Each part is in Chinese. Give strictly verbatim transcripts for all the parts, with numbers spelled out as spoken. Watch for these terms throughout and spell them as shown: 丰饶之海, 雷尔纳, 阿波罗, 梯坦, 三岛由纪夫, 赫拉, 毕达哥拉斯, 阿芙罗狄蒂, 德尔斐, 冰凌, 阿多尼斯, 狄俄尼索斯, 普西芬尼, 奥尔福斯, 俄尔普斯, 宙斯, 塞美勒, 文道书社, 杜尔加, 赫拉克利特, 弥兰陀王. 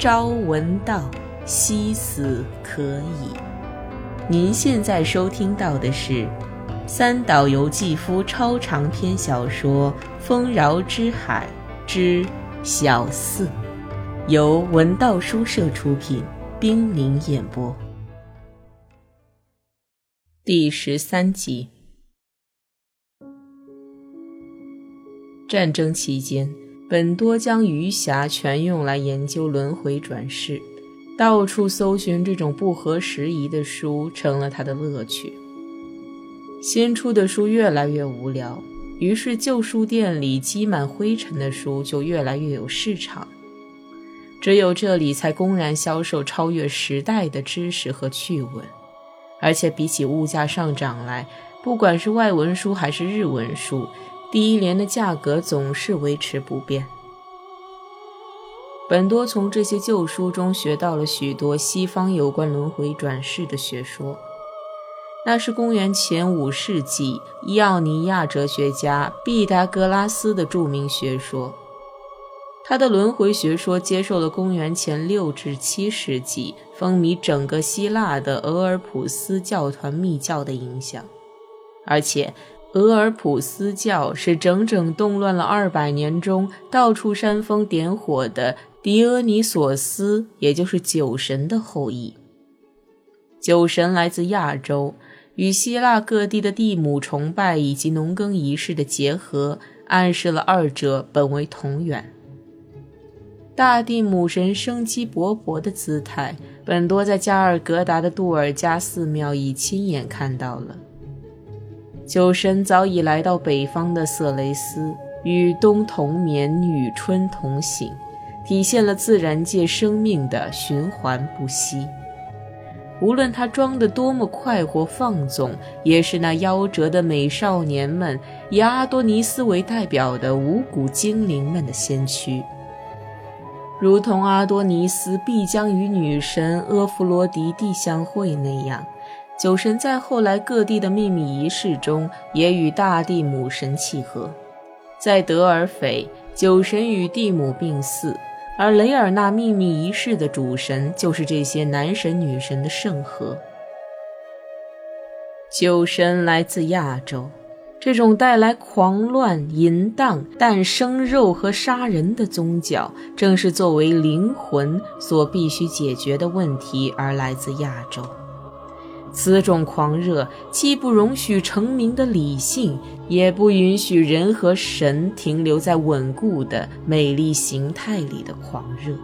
朝闻道，夕死可矣。您现在收听到的是三岛由纪夫超长篇小说《丰饶之海》之小四，由文道书社出品，冰凌演播。第十三集。战争期间，本多将余暇全用来研究轮回转世，到处搜寻这种不合时宜的书成了他的乐趣。新出的书越来越无聊，于是旧书店里积满灰尘的书就越来越有市场。只有这里才公然销售超越时代的知识和趣闻，而且比起物价上涨来，不管是外文书还是日文书，第一联的价格总是维持不变。本多从这些旧书中学到了许多西方有关轮回转世的学说，那是公元前五世纪伊奥尼亚哲学家毕达哥拉斯的著名学说。他的轮回学说接受了公元前六至七世纪风靡整个希腊的俄尔普斯教团密教的影响，而且俄尔普斯教是整整动乱了二百年中到处煽风点火的狄俄尼索斯，也就是酒神的后裔。酒神来自亚洲，与希腊各地的地母崇拜以及农耕仪式的结合，暗示了二者本为同源。大地母神生机勃勃的姿态，本多在加尔各答的杜尔加寺庙已亲眼看到了。酒神早已来到北方的色雷斯，与冬同眠，与春同醒，体现了自然界生命的循环不息。无论他装得多么快活放纵，也是那夭折的美少年们，以阿多尼斯为代表的无骨精灵们的先驱。如同阿多尼斯必将与女神阿芙罗狄蒂相会那样，酒神在后来各地的秘密仪式中也与大地母神契合。在德尔斐，酒神与地母并祀，而雷尔纳秘密仪式的主神就是这些男神女神的圣合。酒神来自亚洲，这种带来狂乱、淫荡、诞生肉和杀人的宗教，正是作为灵魂所必须解决的问题而来自亚洲。此种狂热既不容许成名的理性，也不允许人和神停留在稳固的美丽形态里的狂热，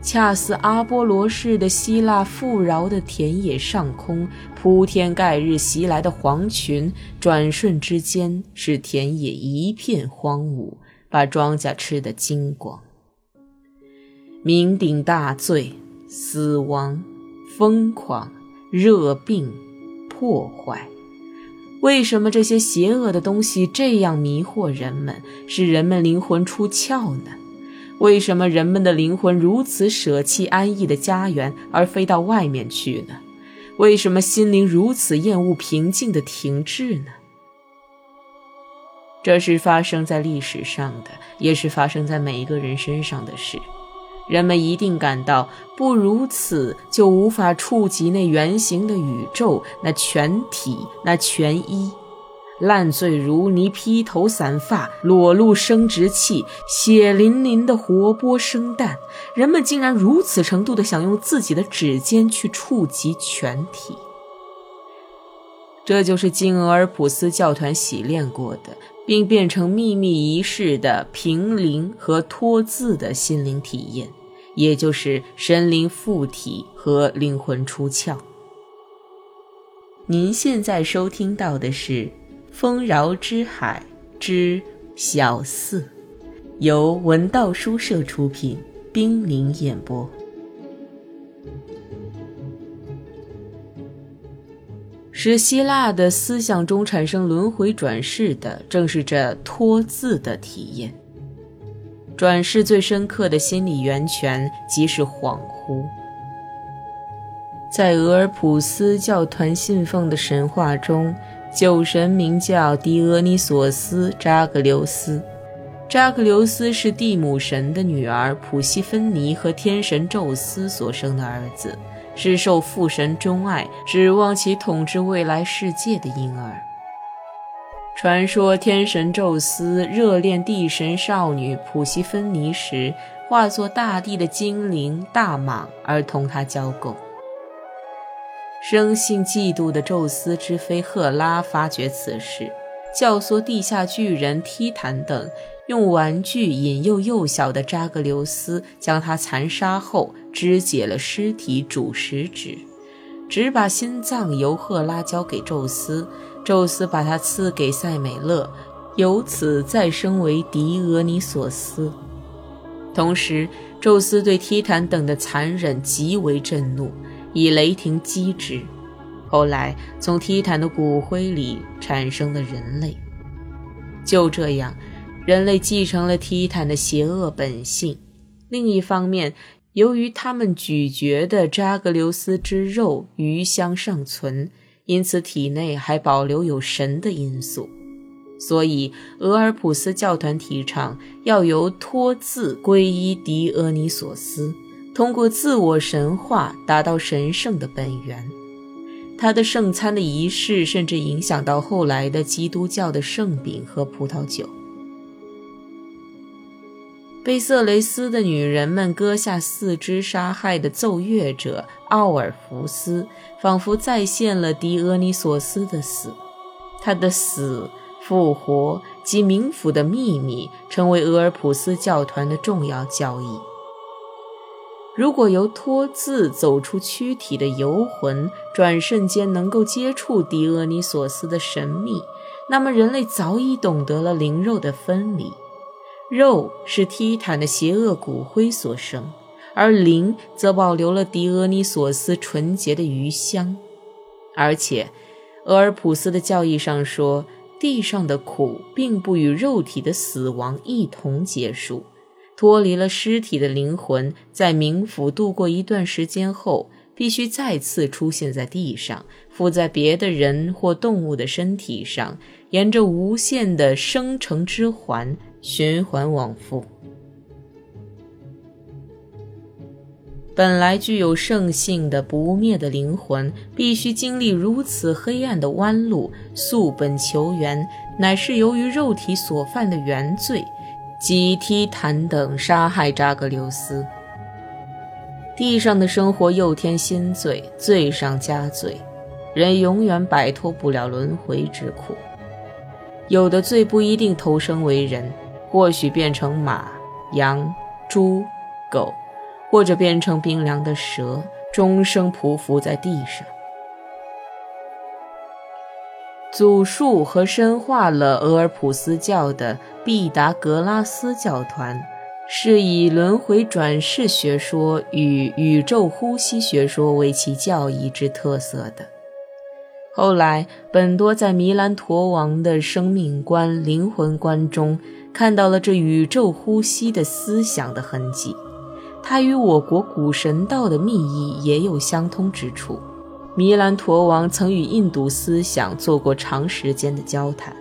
恰似阿波罗式的希腊富饶的田野上空，铺天盖日袭来的蝗群，转瞬之间使田野一片荒芜，把庄稼吃得精光。酩酊大醉，死亡，疯狂，热病，破坏，为什么这些邪恶的东西这样迷惑人们，使人们灵魂出窍呢？为什么人们的灵魂如此舍弃安逸的家园，而飞到外面去呢？为什么心灵如此厌恶平静的停滞呢？这是发生在历史上的，也是发生在每一个人身上的事。人们一定感到，不如此就无法触及那圆形的宇宙，那全体，那全一。烂醉如泥，披头散发，裸露生殖器，血淋淋的活剥生蛋，人们竟然如此程度地想用自己的指尖去触及全体。这就是经俄尔普斯教团洗练过的，并变成秘密仪式的平灵和脱字的心灵体验，也就是神灵附体和灵魂出窍。您现在收听到的是《丰饶之海》之小四，由文道书社出品，冰凌演播。使希腊的思想中产生轮回转世的，正是这脱字的体验。转世最深刻的心理源泉，即是恍惚。在俄尔普斯教团信奉的神话中，酒神名叫狄俄尼索斯·扎格留斯，扎克琉斯是蒂姆神的女儿普西芬尼和天神宙斯所生的儿子，是受父神钟爱、指望其统治未来世界的婴儿。传说天神宙斯热恋地神少女普西芬尼时，化作大地的精灵大蟒而同她交媾。生性嫉妒的宙斯之妃赫拉发觉此事，教唆地下巨人梯坦等用玩具引诱幼小的扎格留斯，将他残杀后肢解了尸体煮食之，只把心脏由赫拉交给宙斯，宙斯把它赐给塞美勒，由此再生为狄俄尼索斯。同时宙斯对梯坦等的残忍极为震怒，以雷霆击之，后来从梯坦的骨灰里产生了人类。就这样，人类继承了梯坦的邪恶本性。另一方面，由于他们咀嚼的扎格留斯之肉余香尚存，因此体内还保留有神的因素，所以俄尔普斯教团提倡要由脱字皈依狄俄尼索斯，通过自我神话达到神圣的本源。他的圣餐的仪式甚至影响到后来的基督教的圣饼和葡萄酒。被色雷斯的女人们割下四肢杀害的奏乐者奥尔福斯，仿佛再现了狄俄尼索斯的死。他的死、复活及冥府的秘密成为俄尔普斯教团的重要教义。如果由脱字走出躯体的游魂转瞬间能够接触狄俄尼索斯的神秘，那么人类早已懂得了灵肉的分离。肉是梯坦的邪恶骨灰所生，而灵则保留了狄俄尼索斯纯洁的余香。而且俄尔普斯的教义上说，地上的苦并不与肉体的死亡一同结束，脱离了尸体的灵魂在冥府度过一段时间后，必须再次出现在地上，附在别的人或动物的身体上，沿着无限的生成之环循环往复。本来具有圣性的不灭的灵魂必须经历如此黑暗的弯路，溯本求源乃是由于肉体所犯的原罪，即梯坦等杀害扎格留斯。地上的生活又添新罪，罪上加罪，人永远摆脱不了轮回之苦。有的罪不一定投生为人，或许变成马、羊、猪、狗，或者变成冰凉的蛇，终生匍匐在地上。祖述和深化了俄尔普斯教的毕达哥拉斯教团，是以轮回转世学说与宇宙呼吸学说为其教义之特色的。后来本多在弥兰陀王的生命观、灵魂观中看到了这宇宙呼吸的思想的痕迹，它与我国古神道的密意也有相通之处。弥兰陀王曾与印度思想做过长时间的交谈。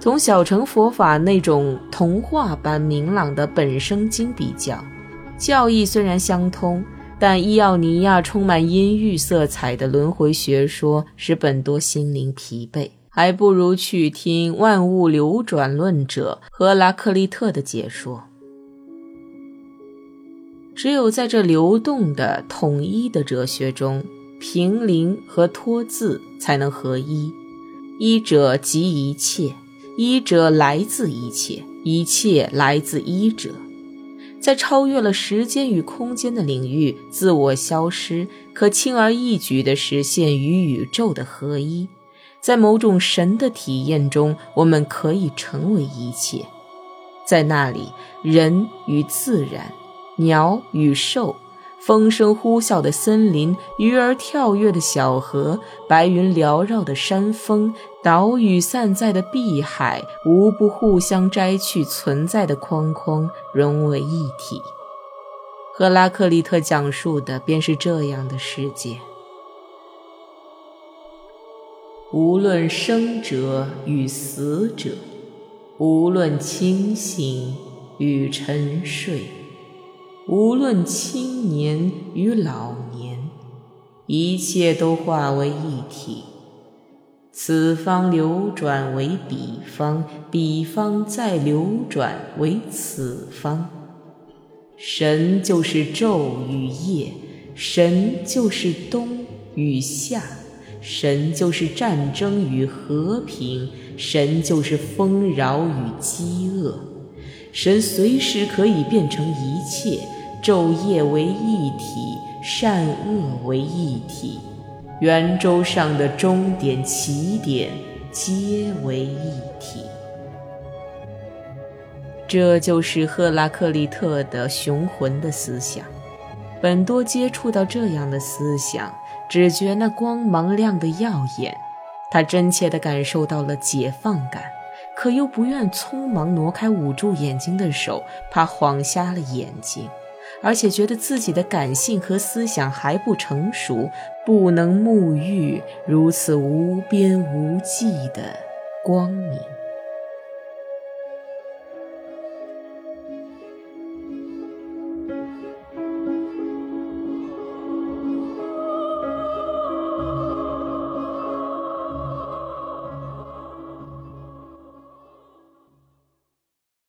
从小乘佛法那种童话般明朗的本生经比较，教义虽然相通，但伊奥尼亚充满阴郁色彩的轮回学说使本多心灵疲惫，还不如去听万物流转论者和拉克利特的解说。只有在这流动的统一的哲学中，平灵和脱字才能合一。一者即一切，一者来自一切，一切来自一者。在超越了时间与空间的领域，自我消失，可轻而易举地实现与宇宙的合一。在某种神的体验中，我们可以成为一切。在那里，人与自然，鸟与兽，风声呼啸的森林，鱼儿跳跃的小河，白云缭绕的山峰，岛屿散在的碧海，无不互相摘去存在的框框，融为一体。赫拉克利特讲述的便是这样的世界。无论生者与死者，无论清醒与沉睡，无论青年与老年，一切都化为一体。此方流转为彼方，彼方再流转为此方。神就是昼与夜，神就是冬与夏，神就是战争与和平，神就是丰饶与饥饿。神随时可以变成一切，昼夜为一体，善恶为一体，圆周上的终点起点皆为一体。这就是赫拉克利特的雄浑的思想。本多接触到这样的思想，只觉那光芒亮得耀眼，他真切地感受到了解放感，可又不愿匆忙挪开捂住眼睛的手，怕晃瞎了眼睛，而且觉得自己的感性和思想还不成熟，不能沐浴如此无边无际的光明。